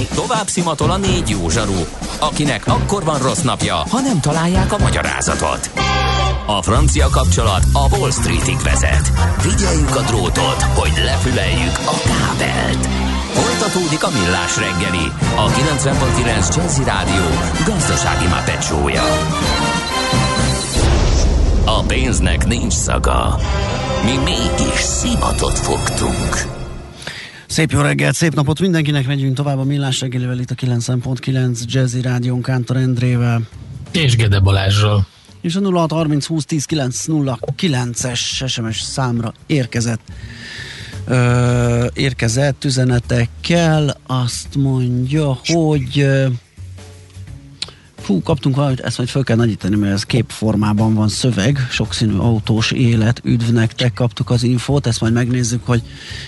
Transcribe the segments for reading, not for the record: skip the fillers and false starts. utcái tovább szimatol a négy jó zsaru, akinek akkor van rossz napja, ha nem találják a magyarázatot. A francia kapcsolat a Wall Streetig vezet. Figyeljük a drótot, hogy lefüleljük a kábelt. Folytatódik a millás reggeli, a 90.9 Jazzy Rádió gazdasági mápecsója. A pénznek nincs szaga. Mi mégis szimatot fogtunk. Szép jó reggelt, szép napot mindenkinek, megyünk tovább a millás reggelivel itt a 90.9 Jazzy Rádión Kántor Endrével. És Gede Balázsral. És a 0630 20 10 909-es SMS számra érkezett üzenetekkel. Azt mondja, hogy kaptunk valamit, ezt majd föl kell nagyítani, mert ez képformában van szöveg, sokszínű autós élet, üdv nektek, kaptuk az infót, ezt majd megnézzük, hogy...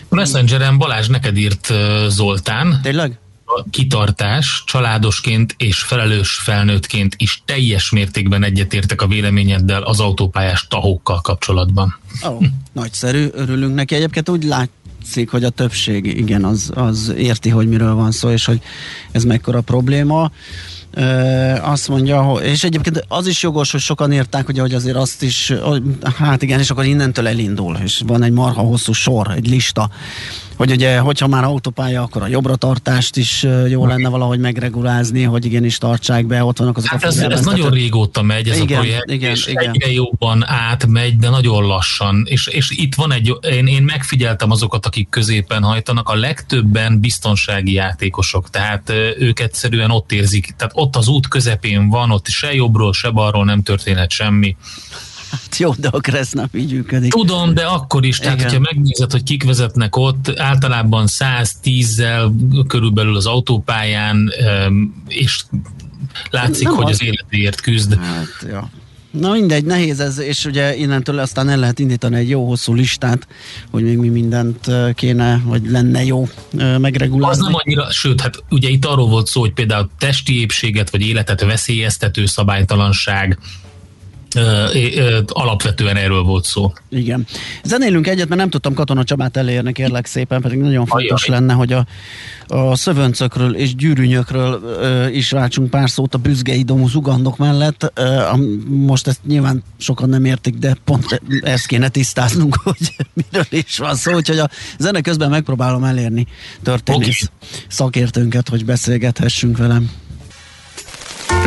Messengeren Balázs neked írt Zoltán. Tényleg? A kitartás, családosként és felelős felnőttként is teljes mértékben egyetértek a véleményeddel az autópályás tahókkal kapcsolatban. Oh, nagyszerű, örülünk neki. Egyébként úgy látszik, hogy a többség igen, az érti, hogy miről van szó, és hogy ez mekkora probléma. Azt mondja, és egyébként az is jogos, hogy sokan írták, ugye, hogy azért azt is, hát igen, és akkor innentől elindul, és van egy marha hosszú sor, egy lista, hogy ugye, hogyha már autópálya, akkor a jobbra tartást is jó lenne valahogy megregulázni, hogy igenis tartsák be, ott vannak azok hát a ez nagyon régóta megy ez igen, a projekt, igen, és igen. Egyre jobban átmegy, de nagyon lassan, és itt van egy, én megfigyeltem azokat, akik középen hajtanak, a legtöbben biztonsági játékosok, tehát ők egyszerűen ott érzik, tehát ott az út közepén van, ott se jobbról, se balról nem történhet semmi. Hát jó, de a Kresznap így működik. Tudom, de akkor is, tehát hogyha megnézed, hogy kik vezetnek ott, általában 110-zel körülbelül az autópályán, és látszik, nem hogy az életéért küzd. Hát, ja. Na mindegy, nehéz ez, és ugye innentől aztán el lehet indítani egy jó hosszú listát, hogy még mi mindent kéne, vagy lenne jó megregulálni. Az nem annyira, sőt, hát ugye itt arról volt szó, hogy például testi épséget, vagy életet veszélyeztető szabálytalanság, alapvetően erről volt szó. Igen. Zenélünk egyet, mert nem tudtam Katona Csabát elérni, kérlek szépen, pedig nagyon fontos lenne, hogy a szövöncökről és gyűrűnyökről is váltsunk pár szót a büszgei domú zugandok mellett. Most ezt nyilván sokan nem értik, de pont ezt kéne tisztáznunk, hogy miről is van szó, úgyhogy a zene közben megpróbálom elérni történész szakértőnket, hogy beszélgethessünk velem.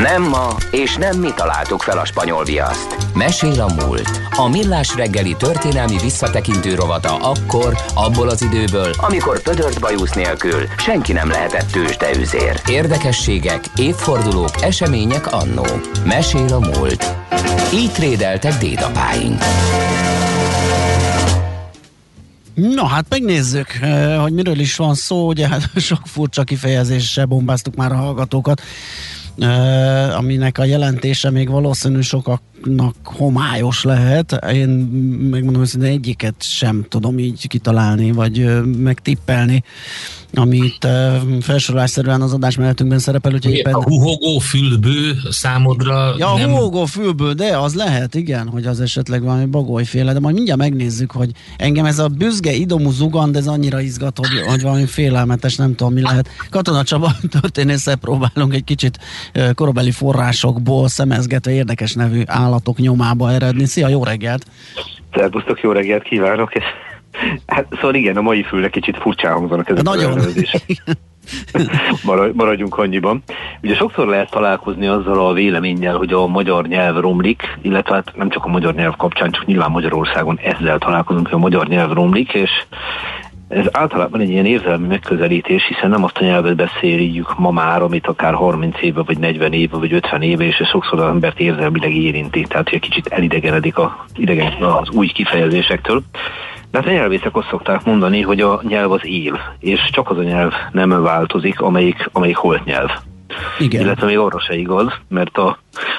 Nem ma, és nem mi találtuk fel a spanyol viaszt. Mesél a múlt. A millás reggeli történelmi visszatekintő rovata akkor, abból az időből, amikor pödört bajusz nélkül senki nem lehetett tőzsdeüzér. Érdekességek, évfordulók, események annó. Mesél a múlt. Így trédeltek dédapáink. Na hát megnézzük, hogy miről is van szó, ugye hát sok furcsa kifejezéssel bombáztuk már a hallgatókat, aminek a jelentése még valószínű sokaknak homályos lehet. Én megmondom, hogy egyiket sem tudom így kitalálni, vagy megtippelni, amit felsorolásszerűen az adásmenetünkben szerepel. Éppen... A huhogó fülbő számodra ja, nem... A huhogó fülbő, de az lehet, igen, hogy az esetleg valami bagolyféle, de majd mindjárt megnézzük, hogy engem ez a büszke idomú zugand, ez annyira izgat, hogy valami félelmetes, nem tudom mi lehet. Katona Csaba történésszel próbálunk egy kicsit korabeli forrásokból szemezgetve érdekes nevű állatok nyomába eredni. Szia, jó reggelt! Szerbusztok, jó reggelt kívánok! Hát szóval igen, a mai fülre kicsit furcsán hangzanak ezek a elnevezések. Maradjunk annyiban. Ugye sokszor lehet találkozni azzal a véleménnyel, hogy a magyar nyelv romlik, illetve hát nem csak a magyar nyelv kapcsán, csak nyilván Magyarországon ezzel találkozunk, hogy a magyar nyelv romlik, és ez általában egy ilyen érzelmi megközelítés, hiszen nem azt a nyelvet beszéljük ma már, amit akár 30 éve, vagy 40 éve, vagy 50 éve, és sokszor az embert érzelmileg érinti, tehát egy kicsit elidegenedik az új kifejezésektől. De hát a nyelvészek azt szokták mondani, hogy a nyelv az él, és csak az a nyelv nem változik, amelyik holt nyelv. Igen. Illetve még arra se igaz, mert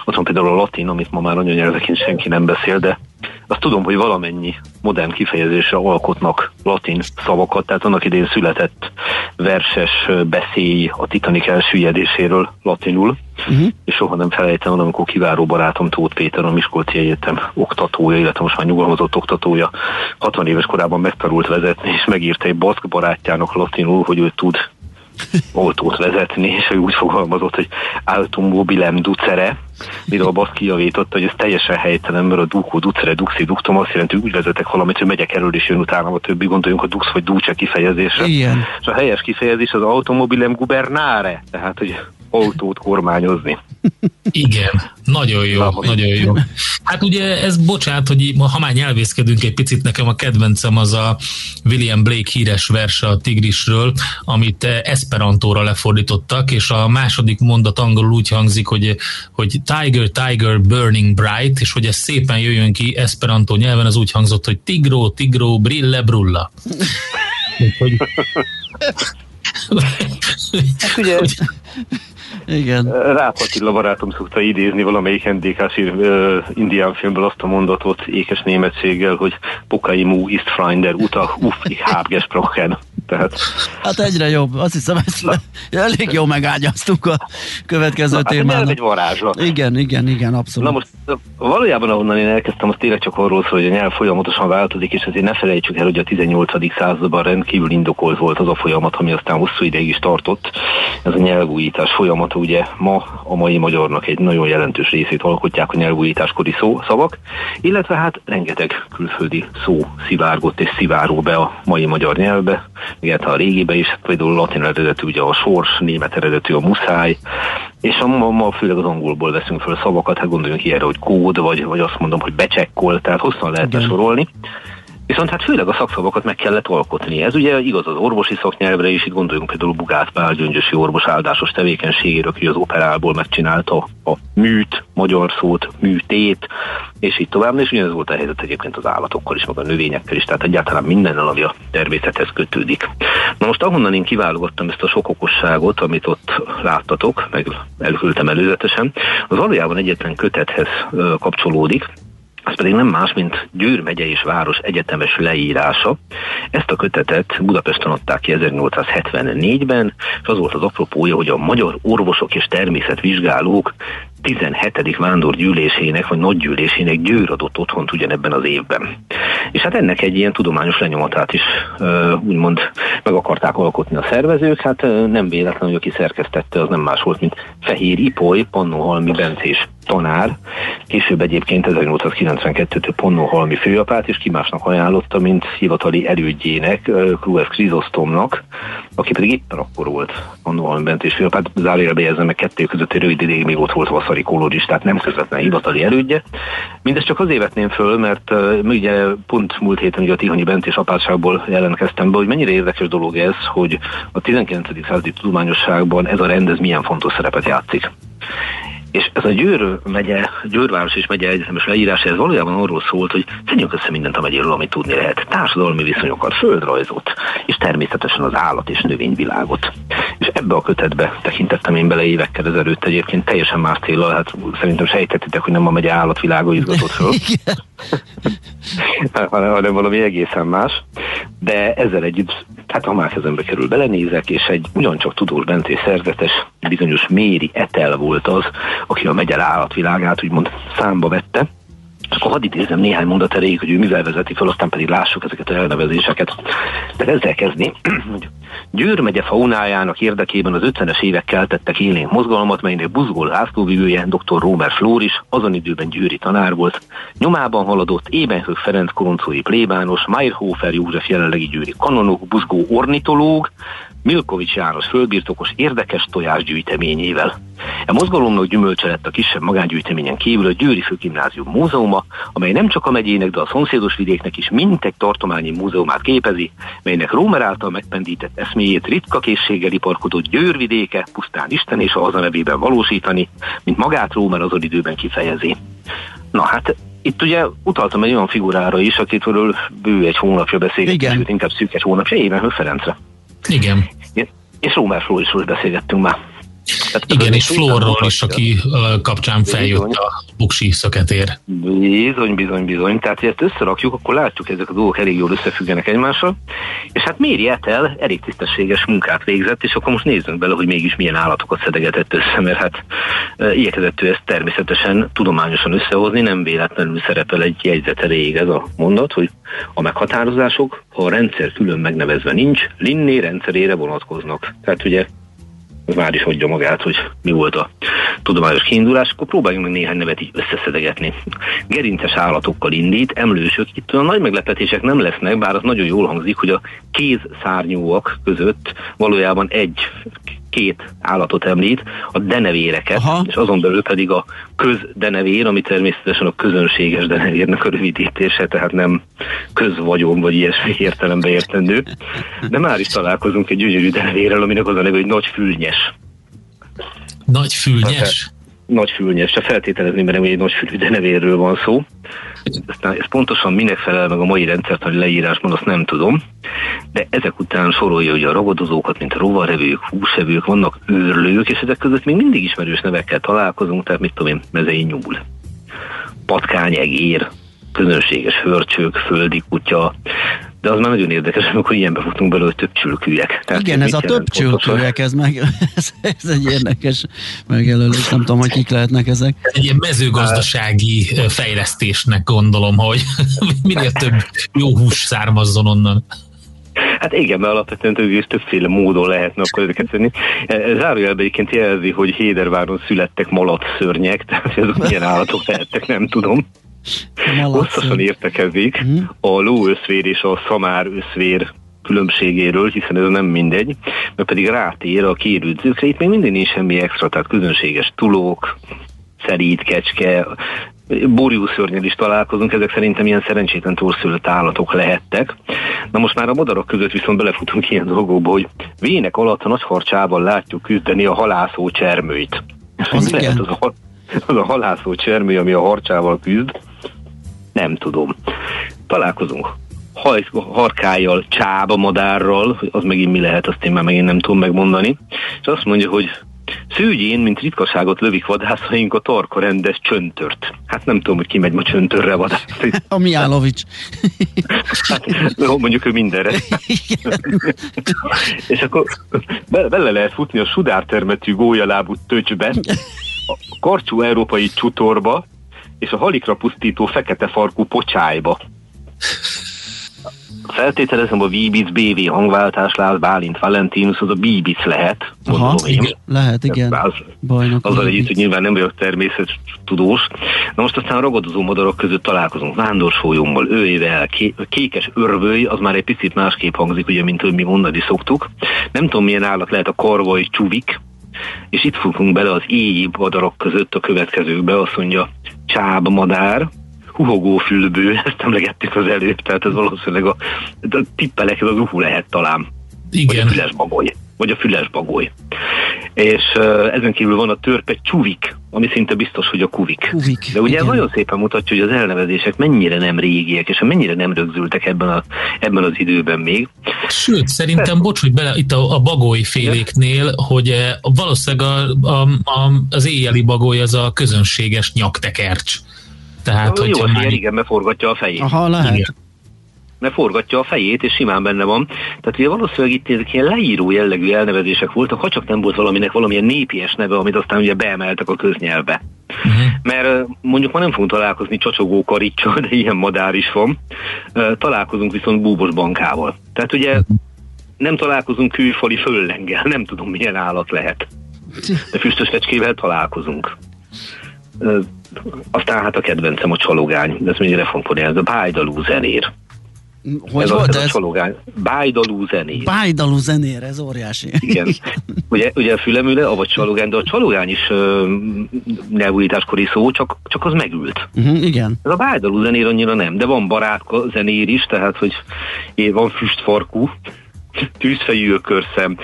ott van például a latin, amit ma már anyanyelveként senki nem beszél, de azt tudom, hogy valamennyi modern kifejezésre alkotnak latin szavakat, tehát annak idején született verses beszély a Titanic elsüllyedéséről latinul, és soha nem felejtem, amikor kiváló barátom Tóth Péter, a Miskolci Egyetem oktatója, illetve most már nyugalmazott oktatója, 60 éves korában megtanult vezetni, és megírta egy baszk barátjának latinul, hogy ő tud autót vezetni, és ő úgy fogalmazott, hogy automobilem ducere, miről azt kijavította, hogy ez teljesen helytelen, mert a dúkó ducere, duxi, duktom azt jelenti, hogy úgy vezetek valamit, hogy megyek elől és jön utána a többi, gondoljunk a dux vagy duce kifejezésre. Igen. És a helyes kifejezés az automobilem gubernáre, tehát, hogy autót kormányozni. Igen, nagyon jó, na, nagyon jó. Hát ugye ez, bocsánat, hogy ha már nyelvészkedünk egy picit, nekem a kedvencem az a William Blake híres verse a Tigrisről, amit eszperantóra lefordítottak, és a második mondat angolul úgy hangzik, hogy Tiger, Tiger, burning bright, és hogy ez szépen jöjjön ki eszperantó nyelven, az úgy hangzott, hogy Tigró, Tigró, brille, brulla. Hát ugye... Igen. Rápp Attila barátom szokta idézni valamelyik NDK-s indián filmből azt a mondatot ékes németséggel, hogy Pokaimú ist Freunde, uta, uff, ich hab gesprochen. Tehát... Hát egyre jobb, azt hiszem, elég jól megágyaztunk a következő témának. Hát egy varázslat. Igen, abszolút. Na most valójában ahonnan én elkezdtem, az tényleg csak arról szól, hogy a nyelv folyamatosan változik, és azért ne felejtsük el, hogy a 18. században rendkívül indokolt volt az a folyamat, ami aztán hosszú ideig is tartott. Ez a nyelvújítás folyamat, ugye ma a mai magyarnak egy nagyon jelentős részét alkotják a nyelvújításkori szavak, illetve hát rengeteg külföldi szó szivárgott és sziváró be a mai magyar nyelvbe, igen, a régibe is, például latin eredetű ugye a sors, német eredetű a muszáj, és ma főleg az angolból veszünk föl szavakat, hát gondoljunk ilyenre, hogy kód, vagy azt mondom, hogy becsekkol, tehát hosszan lehetne sorolni. Viszont hát főleg a szakszavakat meg kellett alkotni. Ez ugye igaz az orvosi szaknyelvre is, itt gondoljunk például Bugát Pál gyöngyösi orvos áldásos tevékenységéről, aki az operából megcsinálta a műt, magyar szót, műtét, és így tovább, és ugyanez volt a helyzet egyébként az állatokkal is, meg a növényekkel is, tehát egyáltalán mindennel, ami a természethez kötődik. Na most ahonnan én kiválogattam ezt a sok okosságot, amit ott láttatok, meg elküldtem előzetesen, az valójában egyetlen kötethez kapcsolódik, ez pedig nem más, mint Győr megye és város egyetemes leírása. Ezt a kötetet Budapesten adták ki 1874-ben, és az volt az apropója, hogy a magyar orvosok és természetvizsgálók 17. vándorgyűlésének vagy nagygyűlésének Győr adott otthont ugyanebben az évben. És hát ennek egy ilyen tudományos lenyomatát is úgymond meg akarták alkotni a szervezők, hát nem véletlen, hogy aki szerkesztette, az nem más volt, mint Fehér Ipoly, Pannonhalmi Bencés tanár, később egyébként 1892-től Pannonhalmi főapát, és ki másnak ajánlotta, mint hivatali elődjének, Kruze Krizosztomnak, aki pedig éppen akkor volt Pannonhalmi Bencés főapát, zárójelbe jegyzem meg, kettő közötti rövid ideig még ott volt Vasszari Kolódzis, tehát nem közvetlen hivatali elődje. Mindezt csak azért vetném föl, mert ugye pont múlt héten ugye a Tihanyi Bencés apátságból jelentkeztem be, hogy mennyire érdekes dolog ez, hogy a 19. századi tudományosságban ez a rend, ez milyen fontos szerepet játszik. És ez a Győrváros és megye egyetemes leírása, ez valójában arról szólt, hogy szedjünk össze mindent a megyéről, amit tudni lehet. Társadalmi viszonyokat, földrajzot, és természetesen az állat- és növényvilágot. És ebbe a kötetbe tekintettem én bele évekkel ezelőtt egyébként teljesen más céllal, hát szerintem sejtettétek, hogy nem a megye állatvilága izgatott föl, hanem valami egészen más. De ezzel együtt, hát ha már kezembe kerül, belenézek, és egy ugyancsak tudós Bencés szerzetes, bizonyos Méri Etel volt az, aki a megye állatvilágát úgymond számba vette. Akkor hadd idézem néhány mondat erejéig, hogy ő mivel vezeti fel, aztán pedig lássuk ezeket az elnevezéseket. De ezzel kezdni, hogy Győr megye faunájának érdekében az 50-es évek keltettek élénk mozgalmat, melynek buzgol zászlóvivője dr. Rómer Flóris, azon időben győri tanár volt, nyomában haladott Ébenhöch Ferenc koroncói plébános, Mayerhofer József jelenlegi győri kanonok, buzgó ornitológ, Milkovics János földbirtokos érdekes tojásgyűjteményével. E mozgalomnak gyümölcse lett a kisebb magángyűjteményen kívül a Győri Főgimnázium Múzeuma, amely nem csak a megyének, de a szomszédos vidéknek is mintegy tartományi múzeumát képezi, melynek Rómer által megpendített eszméjét ritka készséggel iparkodott Győr vidéke pusztán Isten és a haza nevében valósítani, mint magát Rómer azon időben kifejezi. Na hát, itt ugye utaltam egy olyan figurára is, akitől bő egy hónapja beszélgetünk, sőt inkább szűk egy hónapja, Ébenhöch Ferencre. Igen. És Rómer Flórisról is beszélgettünk már. Igen, és Flórról is, aki kapcsán feljött a buksi szöketér. Bizony. Tehát, hogy ezt összerakjuk, akkor látjuk, ezek a dolgok elég jól összefüggenek egymással. És hát Méri Etel elég tisztességes munkát végzett, és akkor most nézzünk bele, hogy mégis milyen állatokat szedegetett össze, mert hát igyekezett ő ezt természetesen tudományosan összehozni, nem véletlenül szerepel egy jegyzet erejéig ez a mondat, hogy a meghatározások, ha a rendszer külön megnevezve nincs, Linné rendszerére vonatkoznak. Tehát ugye már is mondja magát, hogy mi volt a tudományos kiindulás, akkor próbáljunk meg néhány nevet így összeszedegetni. Gerinces állatokkal indít, emlősök, itt olyan nagy meglepetések nem lesznek, bár az nagyon jól hangzik, hogy a kézszárnyúak között valójában két állatot említ, a denevéreket, és azon belül pedig a közdenevér, ami természetesen a közönséges denevérnek a rövidítése, tehát nem közvagyon, vagy ilyesmi értelembe értendő. De már is találkozunk egy gyönyörű denevérrel, aminek az a neve, hogy nagyfülnyes. Nagyfülnyes? Nagyfülnyes, csak feltételezni, mert egy nagyfülű denevérről van szó. Ez pontosan minek felel meg a mai rendszertani leírásban, azt nem tudom, de ezek után sorolja ugye a ragadozókat, mint a rovarevők, húsevők, vannak őrlők, és ezek között még mindig ismerős nevekkel találkozunk, tehát mit tudom én, mezei nyúl, patkány, egér, közönséges hörcsök, földi kutya, de az már nagyon érdekes, amikor ilyenbe futunk belőle, hogy többcsülkűek. Igen, ez a többcsülkűek, ez egy érdekes megjelölés, nem tudom, hogy kik lehetnek ezek. Egy ilyen mezőgazdasági fejlesztésnek gondolom, hogy minél több jó hús származzon onnan. Hát igen, mert alapvetően többféle módon lehetne akkor ezeket szedni. Zárójelben egyébként jelzi, hogy Héderváron születtek malac-szörnyek, tehát ezek milyen állatok lehettek, nem tudom. Hosszasan értekezik a lóöszvér és a szamáröszvér különbségéről, hiszen ez nem mindegy, mert pedig rátér a kérődzőkre, itt még minden is semmi extra, tehát közönséges tulók, szerít, kecske, borjúszörnyel is találkozunk, ezek szerintem ilyen szerencsétlen torszülött állatok lehettek. Na most már a madarak között viszont belefutunk ilyen dolgokba, hogy vének alatt a nagyharcsával látjuk küzdeni a halászó csermőit. Az lehet az a halászó csermő, ami a harcsával küzd, nem tudom. Találkozunk harkályjal, csábamadárral, az megint mi lehet, azt én már megint nem tudom megmondani, és azt mondja, hogy szűgyén, mint ritkaságot lövik vadászaink a tarka rendes csöntört. Hát nem tudom, hogy ki megy ma csöntörre vadászni. A Mijálovics. Hát, mondjuk ő mindenre. És akkor bele lehet futni a sudártermetű gólyalábú töcsbe, a karcsú európai csutorba és a halikra pusztító fekete farkú pocsájba. Feltételezem a Bíbic BV hangváltás, Lász Bálint Valentinus, az a Bíbic lehet. Lehet, igen. Azzal együtt, hogy nyilván nem vagyok természettudós. Na most aztán ragadozó madarak között találkozunk vándorfolyómmal, őjével, kékes örvöly, az már egy picit másképp hangzik, ugye, mint hogy mi mondani szoktuk. Nem tudom, milyen állat lehet a karvaj csuvik, és itt fogunk bele az éjjé madarak között a következőkbe, azt mondja csábmadár, huhogófülbő, ezt emlegettük az előbb, tehát ez valószínűleg a tippelek, ez az uhu lehet talán. Igen. Vagy a fülesbagoly. És ezen kívül van a törpe csuvik, ami szinte biztos, hogy a kuvik. De ugye igen, nagyon szépen mutatja, hogy az elnevezések mennyire nem régiek, és mennyire nem rögzültek ebben az időben még. Sőt, szerintem, bocs, hogy bele itt a bagoly féléknél, hogy valószínűleg az éjjeli bagoly az a közönséges nyaktekercs. Tehát, hogy jó, igen, mert forgatja a fejét. Aha, lehet. Mert forgatja a fejét, és simán benne van. Tehát ugye valószínűleg itt ezek ilyen leíró jellegű elnevezések voltak, ha csak nem volt valaminek valamilyen népies neve, amit aztán ugye beemeltek a köznyelvbe. Mert mondjuk ma nem fogunk találkozni csacsogó karicsal, de ilyen madár is van. Találkozunk viszont búbos bankával. Tehát ugye nem találkozunk kőfali föllengel, nem tudom, milyen állat lehet. De füstös fecskével találkozunk. Aztán hát a kedvencem a csalogány, de ez még reformkodni, ez a bájdalú zenér. Hogy ez volt ez? Bájdalú zenér, ez óriási. Igen. Ugye a fülemüle, avagy csalogány, de a csalogány is nyelvújításkori szó, csak az megült. Igen. Ez a bájdalú zenér annyira nem, de van barátka zenér is, tehát hogy van füstfarkú, tűzfejű ökörszem,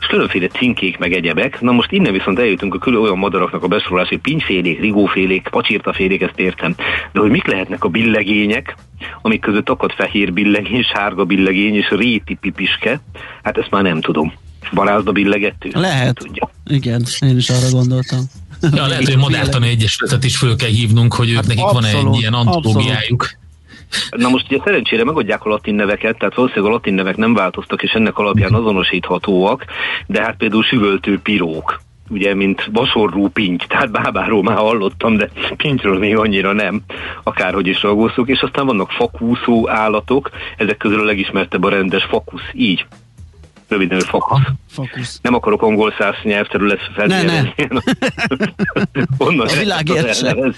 és különféle cinkék meg egyebek. Na most innen viszont eljutunk a külön olyan madaraknak a besorolás, hogy pinyfélék, rigófélék, pacsirtafélék, ezt értem. De hogy mik lehetnek a billegények, amik között akad fehér billegény, sárga billegény és réti pipiske, hát ezt már nem tudom. Barázda billegettő? Lehet. Tudja. Igen, én is arra gondoltam. Ja, lehet, hogy Madártani Egyesületet is föl kell hívnunk, hogy hát nekik van egy ilyen antológiájuk. Na most ugye szerencsére megadják a latin neveket, tehát valószínűleg a latin nevek nem változtak, és ennek alapján azonosíthatóak, de hát például süvöltő pirók, ugye, mint vasorrú pinty, tehát bábáról már hallottam, de pintyről még annyira nem, akárhogy is ragószok, és aztán vannak fakúszó állatok, ezek közül a legismertebb a rendes fakusz, így. Röviden, hogy fakusz. Nem akarok angol száz nyelvterű lesz felmérni. A világért sem.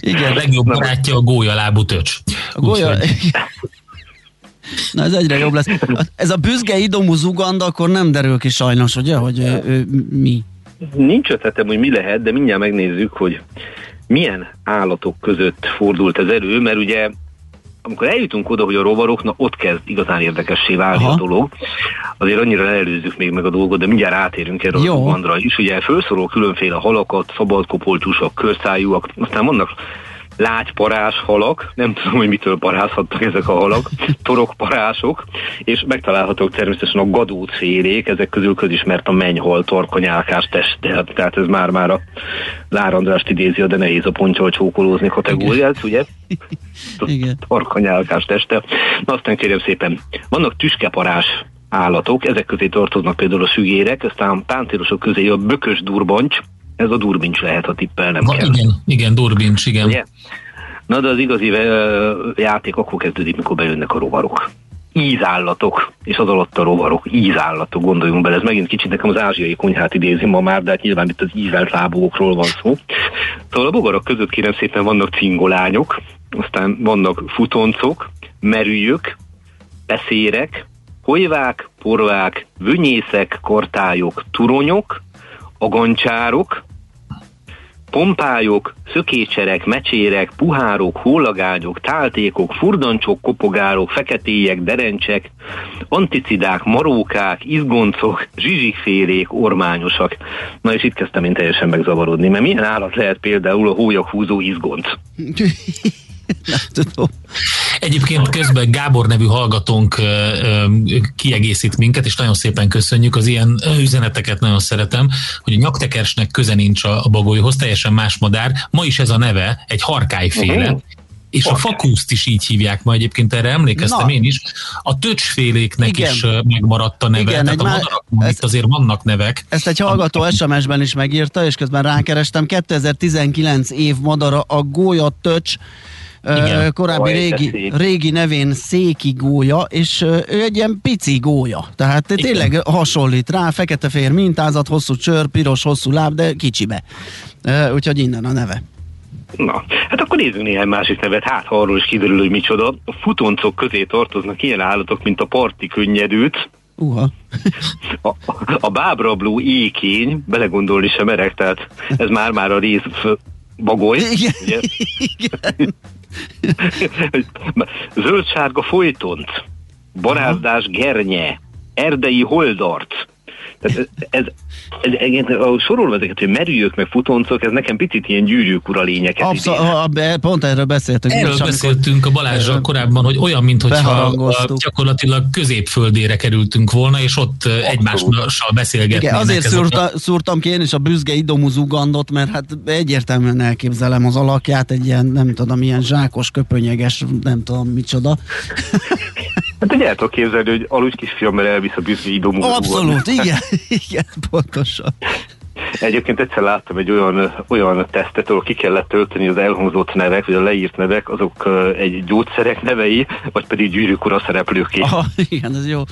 Igen, legjobb barátja a gólyalábú töcs. A gólya... Na, ez egyre jobb lesz. Ez a büszke idomú zuganda, akkor nem derül ki sajnos, ugye, hogy ő mi? Nincs ötletem, hogy mi lehet, de mindjárt megnézzük, hogy milyen állatok között fordult ez elő, mert ugye amikor eljutunk oda, hogy a rovarok, na ott kezd igazán érdekessé válni a dolog. Azért annyira leelőzzük még meg a dolgot, de mindjárt átérünk erre a bandra is. Ugye felszorol különféle halakat, szabadkopoltyúsak, körszájúak, aztán vannak lágyparás halak, nem tudom, hogy mitől parázhattak ezek a halak, torokparások, és megtalálhatók természetesen a gadócfélék, ezek közül közismert a mennyhal, tarkanyálkás testtel, tehát ez már-már a Lár Andrást idézi, de nehéz a ponttyal csókolózni kategóriát, ugye? Tarkanyálkás testtel. Na aztán kérem szépen, vannak tüskeparás állatok, ezek közé tartoznak például a sügérek, aztán páncélosok közé a bökös durbancs. Ez a durbincs lehet, ha tippelnem kell. Igen, durbincs, igen. Ugye? Na de az igazi játék akkor kezdődik, mikor bejönnek a rovarok. Ízállatok, és az alatt a rovarok, ízállatok, gondoljunk bele. Ez megint kicsit nekem az ázsiai konyhát idézi ma már, de hát nyilván itt az ízelt lábúokról van szó. Szóval a bogarak között kérem szépen vannak cingolányok, aztán vannak futoncok, merüljök, beszérek, hojvák, porvák, vönyészek, kortályok, turonyok, agancsárok, pompályok, szökécserek, mecsérek, puhárok, hólagányok, táltékok, furdancsok, kopogárok, feketélyek, derencsek, anticidák, marókák, izgoncok, zsizsikfélék, ormányosak. Na és itt kezdtem én teljesen megzavarodni, mert milyen állat lehet például a hólyaghúzó izgonc? Tudom. Egyébként közben Gábor nevű hallgatónk kiegészít minket, és nagyon szépen köszönjük, az ilyen üzeneteket nagyon szeretem, hogy a nyaktekersnek köze nincs a bagolyhoz, teljesen más madár, ma is ez a neve, egy harkályféle, és a fakúszt is így hívják ma egyébként, erre emlékeztem én is, a töcsféléknek is megmaradt a neve, igen, tehát a madarakban itt azért vannak nevek. Ezt egy hallgató SMS-ben is megírta, és közben rákerestem, 2019 év madara a gólyatöcs, korábbi régi nevén széki gólya, és ő egy ilyen pici gólya, tehát tényleg hasonlít rá, fekete-fehér mintázat, hosszú csőr, piros, hosszú láb, de kicsibe. Úgyhogy innen a neve. Na, hát akkor nézzünk néhány másik nevet, hát ha arról is kiderül, hogy micsoda. A futoncok közé tartoznak ilyen állatok, mint a parti könnyedőt, a bábrabló ékény, belegondolni sem merek, tehát ez már-már a rész bagoly. Igen. Zöldsárga folytont, barázdás gernye, erdei holdart. Tehát a sorolva ezeket, hogy merüljök meg futoncok, ez nekem picit ilyen gyűrűk ura lényeket. Pont erről beszéltünk. Erről beszéltünk a Balázsral korábban, hogy olyan, mintha gyakorlatilag középföldére kerültünk volna, és ott egymással beszélgetnének. Igen, azért szúrtam ki én is a büszke idomú zugandot, mert hát egyértelműen elképzelem az alakját, egy ilyen, nem tudom, ilyen zsákos, köpönyeges, nem tudom micsoda. Hát ugye el tudok képzelni, hogy aludj kisfiam, mert elvisz a büszke idomú. Abszolút, igen. Igen, pontosan. Egyébként egyszer láttam egy olyan tesztet, ahol ki kellett tölteni az elhangzott nevek, vagy a leírt nevek, azok egy gyógyszerek nevei, vagy pedig gyűrűk ura szereplőké. Igen, ez jó.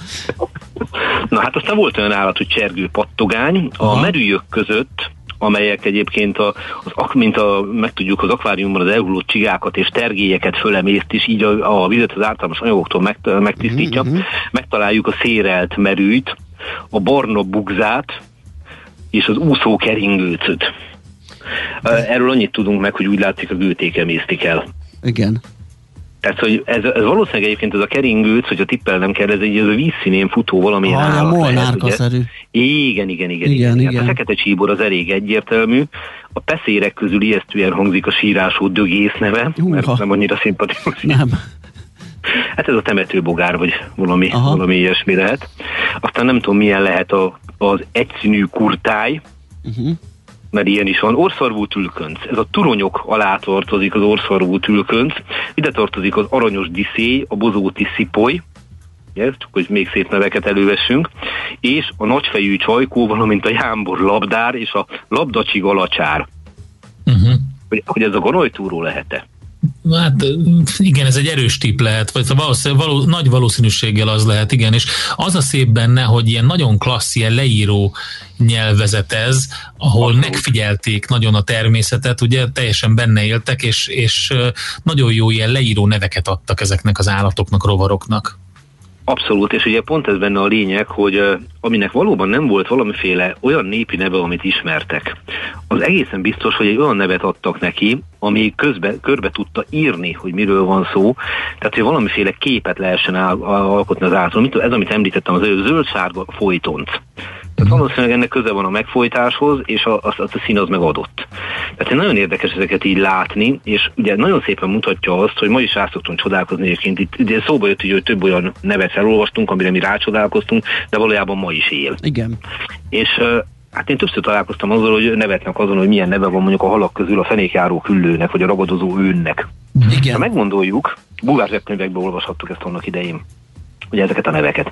Na hát aztán volt olyan állat, hogy csergő pattogány. A merüljök között, amelyek egyébként megtudjuk, az akváriumban az elhullott csigákat és tergélyeket fölemészt, és így a vizet az ártalmas anyagoktól megtisztítja. Megtaláljuk a szérelt merűjt, a barna bugzát és az úszó keringőcöt. Erről annyit tudunk meg, hogy úgy látszik, a gőték emésztik el. Igen. Tehát, hogy ez valószínűleg egyébként ez a keringőc, hogyha tippelnem kell, ez a vízszínén futó valamilyen állat. Molnárkaszerű. Igen. Hát a fekete csíbor az elég egyértelmű. A peszérek közül ijesztően hangzik a sírású dögész neve, mert nem annyira szimpatikus. Nem. Hát ez a temetőbogár, vagy valami ilyesmi lehet. Aztán nem tudom, milyen lehet az egyszínű kurtáj, mert ilyen is van. Orszarvú tülkönc. Ez a turonyok alá tartozik az orszarvú tülkönc. Ide tartozik az aranyos diszéj, a bozóti szipoly, csak hogy még szép neveket elővessünk, és a nagyfejű csajkó, valamint a jámbor labdár és a labdacsig alacsár. Hogy ez a ganajtúró lehet-e? Hát igen, ez egy erős tipp lehet, vagy nagy valószínűséggel az lehet, igen, és az a szép benne, hogy ilyen nagyon klassz, ilyen leíró nyelvezet ez, ahol megfigyelték nagyon a természetet, ugye teljesen benne éltek, és nagyon jó ilyen leíró neveket adtak ezeknek az állatoknak, rovaroknak. Abszolút, és ugye pont ez benne a lényeg, hogy aminek valóban nem volt valamiféle olyan népi neve, amit ismertek. Az egészen biztos, hogy egy olyan nevet adtak neki, ami körbe tudta írni, hogy miről van szó, tehát hogy valamiféle képet lehessen alkotni az állatról. Ez, amit említettem, az előbb zöld-sárga folytonc. Tehát valószínűleg ennek köze van a megfojtáshoz, és a szín az megadott. Tehát nagyon érdekes ezeket így látni, és ugye nagyon szépen mutatja azt, hogy ma is rá szoktunk csodálkozni egyébként. Itt szóba jött, hogy több olyan nevet elolvastunk, amire mi rácsodálkoztunk, de valójában ma is él. Igen. És hát én többször találkoztam azzal, hogy nevetnek azon, hogy milyen neve van mondjuk a halak közül a fenékjáró küllőnek, vagy a ragadozó őnnek. Igen. Ha meggondoljuk, bulvár zsebkönyvekben olvashattuk ezt annak idején, ugye ezeket a neveket.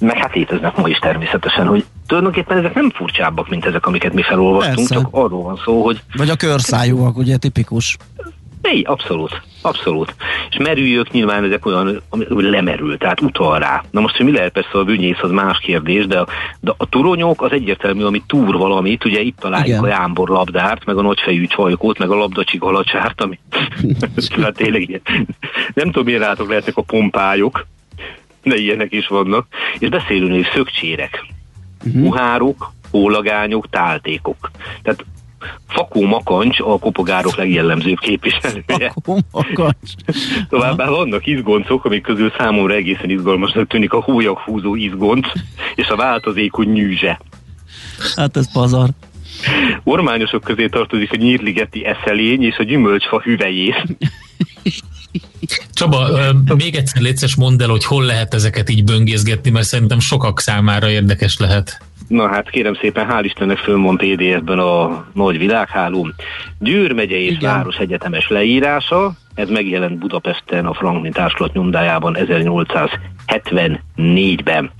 Meg hát léteznek ma is természetesen, hogy tulajdonképpen ezek nem furcsábbak, mint ezek, amiket mi felolvastunk, persze. Csak arról van szó, hogy... Vagy a körszájúak, ugye, tipikus. Így, abszolút. És merüljök, nyilván ezek olyan, hogy lemerül, tehát utal rá. Na most, hogy mi lehet, persze a bűnyész, az más kérdés, de a turonyok az egyértelmű, ami túr valamit, ugye itt találjuk igen. A jámborlabdárt, meg a nagyfejű csajkót, meg a labdacsig alacsárt, ami... hát tényleg nem tudom, milyen rátok lehetnek a pompályok, de ilyenek is vannak, és beszélünk is szökcsérek, uhárok, hólagányok, táltékok. Tehát Fakó Makancs a kopogárok legjellemzőbb képviselője. Fakó Makancs. Továbbá vannak izgoncok, amik közül számomra egészen izgalmasnak tűnik a hólyaghúzó izgonc, és a változékony nyűzse. Hát ez pazar. Ormányosok közé tartozik a nyírligeti eszelény és a gyümölcsfa hüvelyész. Csaba, még egyszer létszes mondd el, hogy hol lehet ezeket így böngészgetni, mert szerintem sokak számára érdekes lehet. Na hát kérem szépen, hál' Istennek fönn van PDF-ben a nagy világhálón. Győr megye és város egyetemes leírása, ez megjelent Budapesten a Franklin társulat nyomdájában 1874-ben.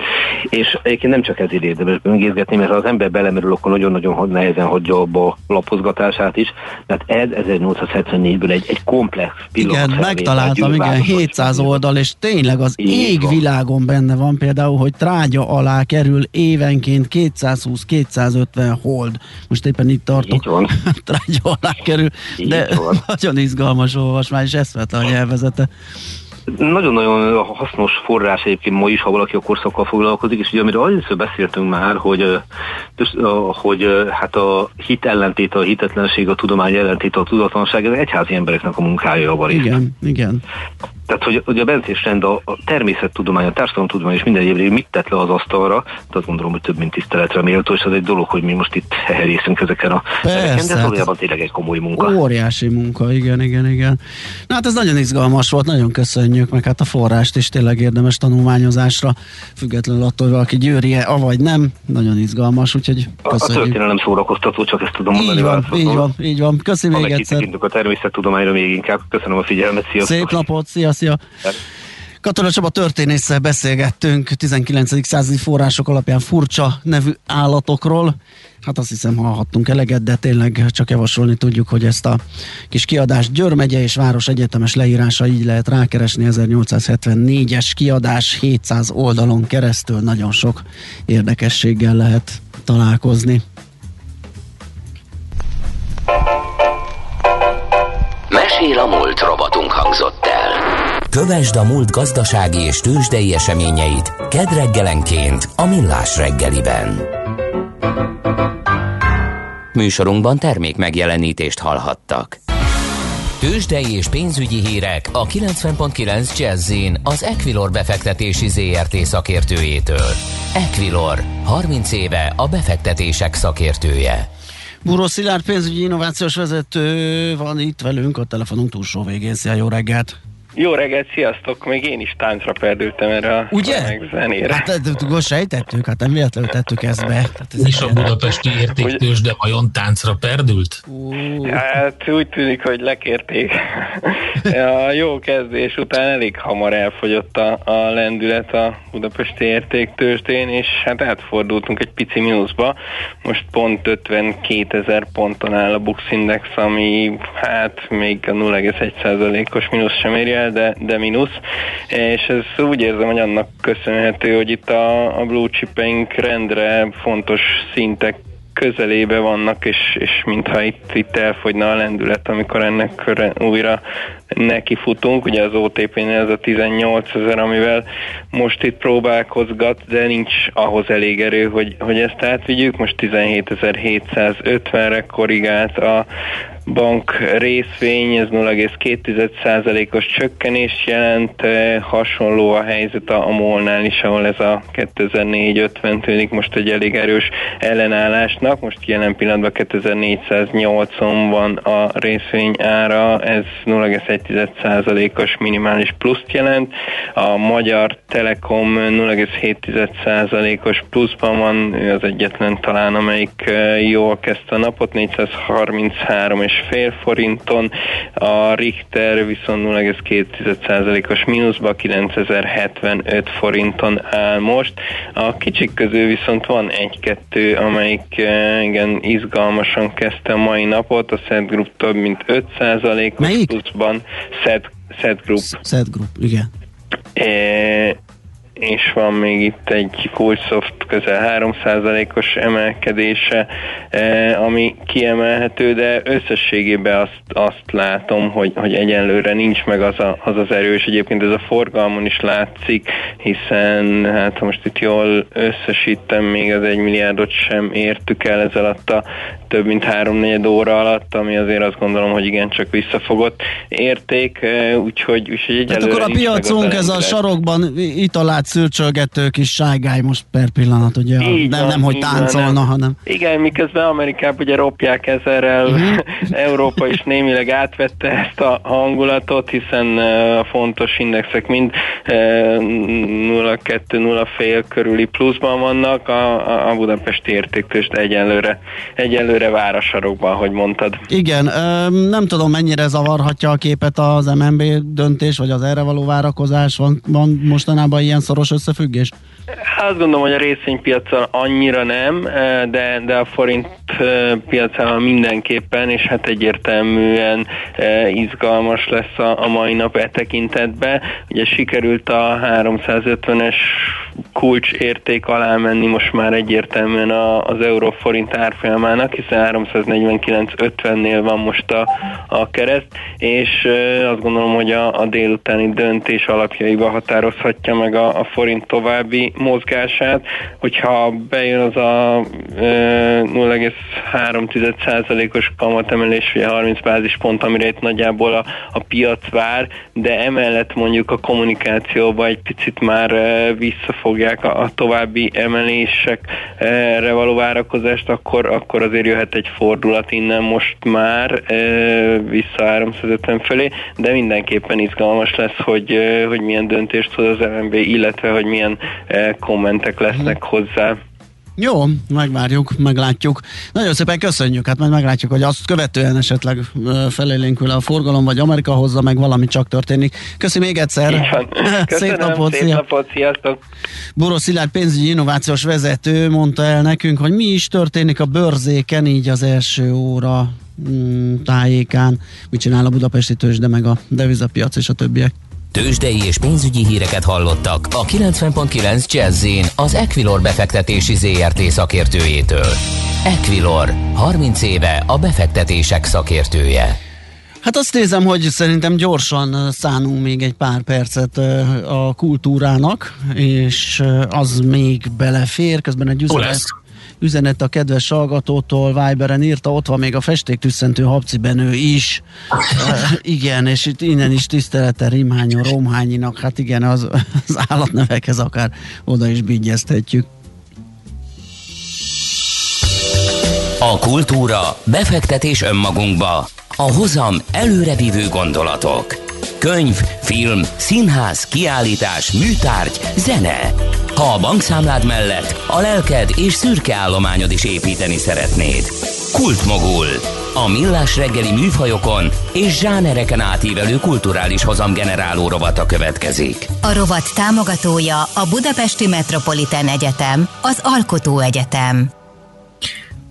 És egyébként nem csak ezért érdemes böngészgetni, mert ha az ember belemerül, akkor nagyon-nagyon nehezen hagyja abba a lapozgatását is. Tehát ez 1874-ből egy komplex pillanat. Igen, megtaláltam, igen, 700 oldal, és tényleg az égvilágon benne van például, hogy trágya alá kerül évenként 220-250 hold. Most éppen itt tartok. Trágya alá kerül, de nagyon izgalmas olvasmány, és eszmetlen nyelvezete. Nagyon-nagyon hasznos forrás egyébként ma is, ha valaki a korszakkal foglalkozik, és ugye amiről először beszéltünk már, hogy hát a hit ellentéte, a hitetlenség, a tudomány ellentéte, a tudatlanság, ez egyházi embereknek a munkája a részt. Igen. Tehát, hogy a Bencés rend a természettudomány, a társadalomtudomány és minden egyéb mit tett le az asztalra, de azt gondolom, hogy több mint tiszteletre méltó, és az egy dolog, hogy mi most itt herészünk ezeken a tereken, de valójában tényleg egy komoly munka. Óriási munka, igen. Na hát ez nagyon izgalmas volt, nagyon köszönjük, meg hát a forrást is tényleg érdemes tanulmányozásra, függetlenül attól, hogy valaki győrie, avagy nem, nagyon izgalmas, úgyhogy köszönjük. A történelem szórakoztató, csak ezt tudom mondani. Így van. Köszönöm még egyszer. A természettudományra még inkább. Köszönöm a figyelmet. Sziasztok. Szép napot, sziasztok. Szia. Katona Csaba történésszel beszélgettünk 19. századi források alapján furcsa nevű állatokról. Hát azt hiszem, hallhattunk eleget, de tényleg csak javasolni tudjuk, hogy ezt a kis kiadást Győr megye és város egyetemes leírása, így lehet rákeresni, 1874-es kiadás, 700 oldalon keresztül nagyon sok érdekességgel lehet találkozni. Mesél a múlt robotunk hangzott el. Kövesd a múlt gazdasági és tőzsdei eseményeit kedd reggelenként a Millás reggeliben. Műsorunkban termék megjelenítést hallhattak. Tőzsdei és pénzügyi hírek a 90.9 Jazzyn az Equilor befektetési ZRT szakértőjétől. Equilor, 30 éve a befektetések szakértője. Buró Szilárd pénzügyi innovációs vezető van itt velünk a telefonunk túlsó végén. Szia, jó reggelt! Jó reggelt, sziasztok! Még én is táncra perdültem erre a zenére. Hát most sejtettük, hát nem véletlenül tettük ezt be. És a budapesti értéktős, de vajon táncra perdült? Hát úgy tűnik, hogy lekérték. A jó kezdés után elég hamar elfogyott a lendület a budapesti értéktőstén, és hát átfordultunk egy pici mínuszba. Most pont 52.000 ponton áll a BUX index, ami hát még a 0,1%-os mínusz sem érje, de mínusz, és ez úgy érzem, hogy annak köszönhető, hogy itt a blue chipeink rendre fontos szintek közelébe vannak, és mintha itt elfogyna a lendület, amikor ennek újra nekifutunk. Ugye az OTP-nél ez a 18.000, amivel most itt próbálkozgat, de nincs ahhoz elég erő, hogy ezt átvigyük. Most 17.750-re korrigált a bank részvény, ez 0,2%-os csökkenés jelent, hasonló a helyzet a MOL-nál is, ahol ez a 2450 tűnik most egy elég erős ellenállásnak, most jelen pillanatban 2480 van a részvény ára, ez 0,1%-os minimális pluszt jelent, a Magyar Telekom 0,7%-os pluszban van, ő az egyetlen talán, amelyik jól kezdte a napot, 433,5 forinton, a Richter viszont 0,2%-os mínuszba, 9075 forinton áll most. A kicsik közül viszont van egy-kettő, amelyik igen izgalmasan kezdte a mai napot, a Set Group több mint 5%-os pluszban. Set Group, igen. És van még itt egy Kulsoft közel 3%-os emelkedése, ami kiemelhető, de összességében azt látom, hogy egyenlőre nincs meg az erős. Egyébként ez a forgalmon is látszik, hiszen hát ha most itt jól összesítem, még az 1 milliárdot sem értük el ez alatt a több mint 3-4 óra alatt, ami azért azt gondolom, hogy igencsak visszafogott érték, úgyhogy egyelőre nincs meg. Akkor a piacunk ez a sarokban italát szürcsölgető kis sárgály most per pillanat, ugye? Nem, hogy táncolna, hanem... Igen, miközben Amerikában ugye ropják ezerrel, Európa is némileg átvette ezt a hangulatot, hiszen a fontos indexek mind 0,2-0,5 körüli pluszban vannak, a budapesti értéktőst egyenlőre vár a sarokban, ahogy mondtad. Igen, nem tudom, mennyire zavarhatja a képet az MNB döntés, vagy az erre való várakozás, van mostanában ilyen szoros összefüggés? Azt gondolom, hogy a részvénypiacsal annyira nem, de a forint piacával mindenképpen, és hát egyértelműen izgalmas lesz a mai nap e tekintetben. Ugye sikerült a 350-es kulcsérték alá menni most már egyértelműen az euró-forint árfolyamának, hiszen 349,50-nél van most a kereszt, és azt gondolom, hogy a délutáni döntés alapjaiba határozhatja meg a forint további mozgását. Hogyha bejön az a 0,3%-os kamatemelés, vagy 30 bázispont, amire itt nagyjából a piac vár, de emellett mondjuk a kommunikációban egy picit már visszafogják a további emelésekre való várakozást, akkor azért jöhet egy fordulat innen most már vissza 350 fölé, de mindenképpen izgalmas lesz, hogy milyen döntést hoz az MNB, illetve hogy milyen kommentek lesznek hozzá. Jó, megvárjuk, meglátjuk. Nagyon szépen köszönjük, hát majd meglátjuk, hogy azt követően esetleg felélénkül a forgalom, vagy Amerika hozza, meg valami csak történik. Köszi még egyszer. Köszönöm, szép napot, sziasztok! Boró Szilárd pénzügyi innovációs vezető mondta el nekünk, hogy mi is történik a börzéken, így az első óra tájékán, mit csinál a budapesti tőzsde, meg a devizapiac és a többiek. Tőzsdei és pénzügyi híreket hallottak a 90.9 Jazzyn az Equilor befektetési ZRT szakértőjétől. Equilor, 30 éve a befektetések szakértője. Hát azt nézem, hogy szerintem gyorsan szánunk még egy pár percet a kultúrának, és az még belefér, közben egy üzenet a kedves hallgatótól, Viberen írta, ott van még a festéktüsszentő Habci Benő is. Igen, és itt innen is tisztelete Rimhányon, Romhányinak, hát igen, az állatnevekhez akár oda is bigyeztetjük. A kultúra, befektetés önmagunkba, a hozam előrevívő gondolatok. Könyv, film, színház, kiállítás, műtárgy, zene. Ha a bankszámlád mellett a lelked és szürke állományod is építeni szeretnéd. Kultmogul. A millás reggeli műfajokon és zsánereken átívelő kulturális hozamgeneráló rovata következik. A rovat támogatója a Budapesti Metropolitan Egyetem, az Alkotó Egyetem.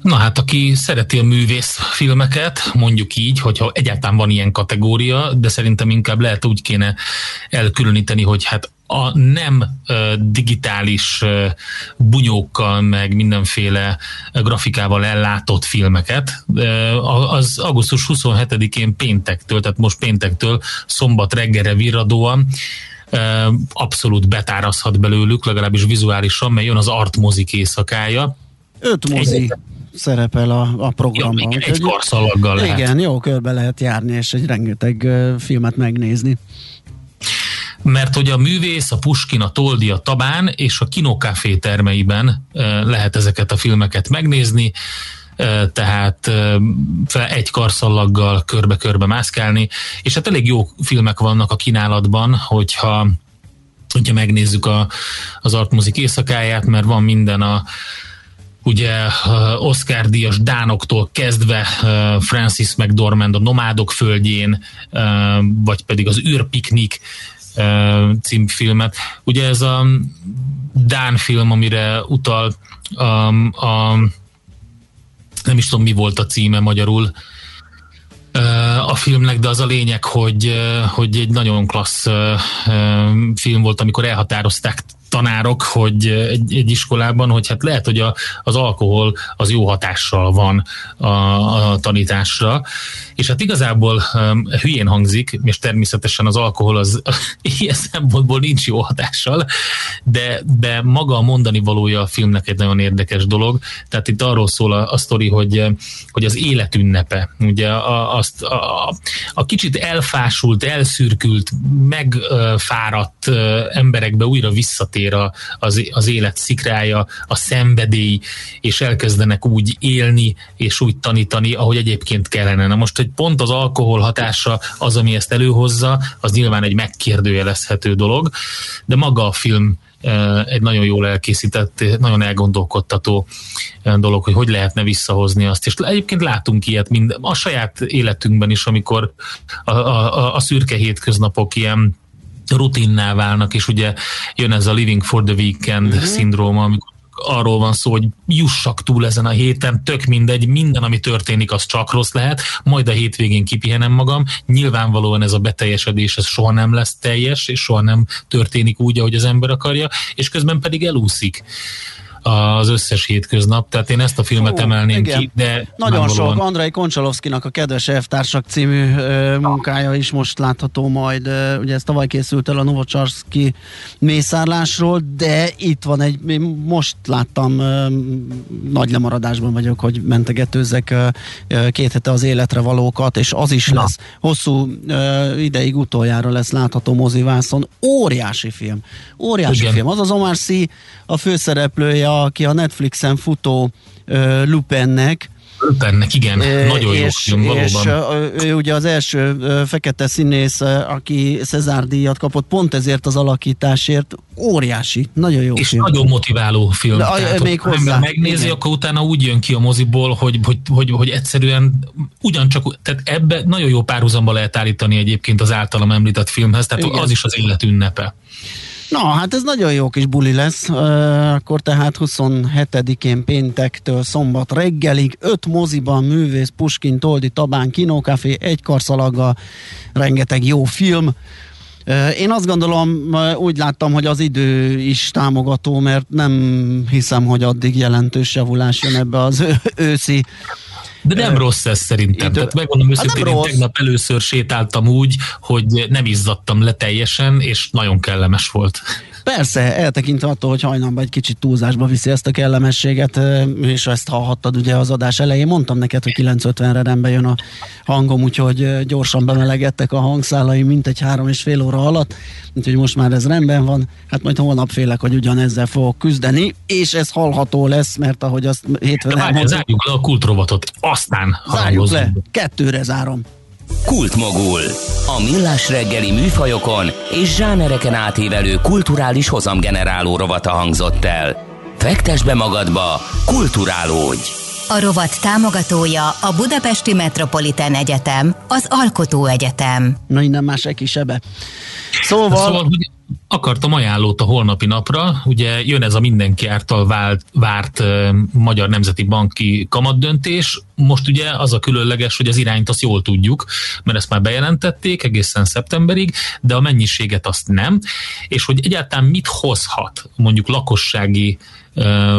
Na hát, aki szereti a művészfilmeket, mondjuk így, hogyha egyáltalán van ilyen kategória, de szerintem inkább lehet úgy kéne elkülöníteni, hogy hát a nem digitális bunyókkal, meg mindenféle grafikával ellátott filmeket, az augusztus 27-én péntektől, tehát most péntektől szombat reggelre virradóan abszolút betárazhat belőlük, legalábbis vizuálisan, mert jön az Art Mozik éjszakája. 5 mozi szerepel a programban. Ja, egy karszalaggal lehet. Igen, jó körbe lehet járni, és egy rengeteg filmet megnézni. Mert hogy a Művész, a Puskin, a Toldi, a Tabán és a Kinokafé termeiben lehet ezeket a filmeket megnézni, tehát egy karszallaggal körbe-körbe mászkálni, és hát elég jó filmek vannak a kínálatban, hogyha megnézzük az Art Music éjszakáját, mert van minden ugye Oscar-díjas dánoktól kezdve Francis McDormand a Nomádok földjén, vagy pedig az űrpiknik címfilmet. Ugye ez a dán film, amire utal nem is tudom, mi volt a címe magyarul a filmnek, de az a lényeg, hogy egy nagyon klassz film volt, amikor elhatározták tanárok, hogy egy iskolában, hogy hát lehet, hogy az alkohol az jó hatással van a tanításra, és hát igazából hülyén hangzik, és természetesen az alkohol az ilyen szempontból nincs jó hatással, de maga a mondani valója a filmnek egy nagyon érdekes dolog, tehát itt arról szól a sztori, hogy az élet ünnepe, ugye a kicsit elfásult, elszürkült, megfáradt emberekbe újra visszatér az élet szikrája, a szenvedély, és elkezdenek úgy élni, és úgy tanítani, ahogy egyébként kellene. Na most, hogy pont az alkohol hatása az, ami ezt előhozza, az nyilván egy megkérdőjelezhető dolog, de maga a film egy nagyon jól elkészített, nagyon elgondolkodtató dolog, hogy lehetne visszahozni azt. És egyébként látunk ilyet a saját életünkben is, amikor a szürke hétköznapok ilyen rutinná válnak, és ugye jön ez a Living for the Weekend szindróma, amikor arról van szó, hogy jussak túl ezen a héten, tök mindegy, minden, ami történik, az csak rossz lehet, majd a hétvégén kipihenem magam, nyilvánvalóan ez a beteljesedés, ez soha nem lesz teljes, és soha nem történik úgy, ahogy az ember akarja, és közben pedig elúszik az összes hétköznap, tehát én ezt a filmet emelném ki, de... Nagyon sok, Andrei Konchalovszkinak a Kedves elvtársak című munkája is most látható majd, ugye ez tavaly készült el a Novocsarszki mészárlásról, de itt van én most láttam, nagy lemaradásban vagyok, hogy mentegetőzzek 2 hete az Életre valókat, és az is lesz, hosszú ideig utoljára lesz látható mozivászon, óriási film, az az Omar Sy a főszereplője, aki a Netflixen futó Lupinnek, igen, nagyon jó film, valóban. És ő ugye az első fekete színész, aki César díjat kapott, pont ezért az alakításért, óriási, nagyon jó és film. És nagyon motiváló film. De még hozzá. Ha megnézi, akkor utána úgy jön ki a moziból, hogy egyszerűen ugyancsak, tehát ebbe nagyon jó párhuzamba lehet állítani egyébként az általam említett filmhez, tehát igen. Az is az élet ünnepe. Na, hát ez nagyon jó kis buli lesz, akkor tehát 27-én péntektől szombat reggelig 5 moziban Művész, Puskin, Toldi, Tabán, Kinókafé, egy karszalaggal, rengeteg jó film. Én azt gondolom, úgy láttam, hogy az idő is támogató, mert nem hiszem, hogy addig jelentős javulás jön ebbe az őszi. De nem rossz ez szerintem. Tehát megmondom őszintén, én tegnap először sétáltam úgy, hogy nem izzadtam le teljesen, és nagyon kellemes volt. Persze, eltekintve attól, hogy hajnalban egy kicsit túlzásba viszi ezt a kellemességet, és ezt hallhattad ugye az adás elején. Mondtam neked, hogy 9:50-re rendbe jön a hangom, úgyhogy gyorsan bemelegedtek a hangszálaim mintegy 3,5 óra alatt, úgyhogy most már ez rendben van. Hát majd holnap félek, hogy ugyanezzel fogok küzdeni, és ez hallható lesz, mert ahogy azt hétfőn elmondtuk. Zárjuk le a kultrovatot, aztán zárjuk le, 2-re zárom. Kultmogul. A millás reggeli műfajokon és zsánereken átívelő kulturális hozamgeneráló rovata hangzott el. Fektesd be magadba, kulturálódj! A rovat támogatója a Budapesti Metropolitan Egyetem, az Alkotó Egyetem. Na innen már se kisebbe. Szóval akartam ajánlót a holnapi napra, ugye jön ez a mindenki által várt Magyar Nemzeti Banki kamatdöntés. Most ugye az a különleges, hogy az irányt azt jól tudjuk, mert ezt már bejelentették egészen szeptemberig, de a mennyiséget azt nem, és hogy egyáltalán mit hozhat mondjuk lakossági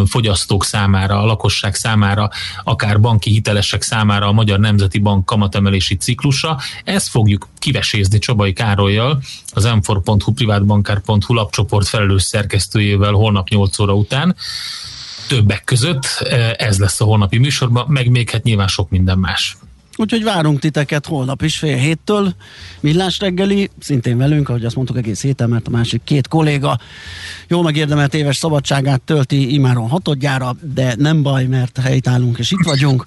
fogyasztók számára, a lakosság számára, akár banki hitelesek számára a Magyar Nemzeti Bank kamatemelési ciklusa. Ezt fogjuk kivesézni Csabai Károllyal, az m4.hu privátbankár.hu lapcsoport felelős szerkesztőjével holnap 8 óra után. Többek között ez lesz a holnapi műsorban, meg még hát nyilván sok minden más. Úgyhogy várunk titeket holnap is 6:30-től, Millás reggeli, szintén velünk, ahogy azt mondtuk egész héten, mert a másik két kolléga jól megérdemelt éves szabadságát tölti imáron 6-odjára, de nem baj, mert helytállunk és itt vagyunk,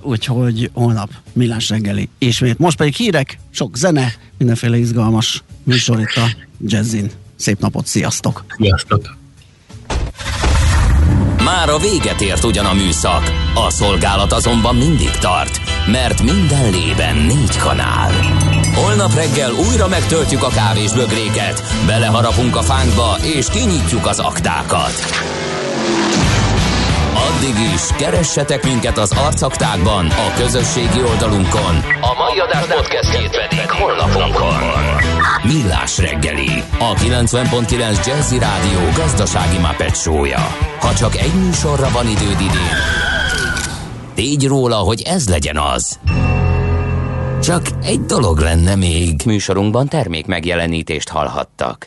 úgyhogy holnap Millás reggeli ismét. Most pedig hírek, sok zene, mindenféle izgalmas műsor itt a Jazzin. Szép napot, sziasztok! Sziasztok! Már a véget ért ugyan a műszak, a szolgálat azonban mindig tart, mert minden lében 4 kanál. Holnap reggel újra megtöltjük a kávés bögréket, beleharapunk a fánkba és kinyitjuk az aktákat. Addig is keressetek minket az arcaktákban, a közösségi oldalunkon, a mai adás podcastjét pedig honlapunkon. Millás reggeli, a 90.9 Jazzy Rádió gazdasági Muppet show-ja. Ha csak egy műsorra van időd idén, tégy róla, hogy ez legyen az. Csak egy dolog lenne még. Műsorunkban termék megjelenítést hallhattak.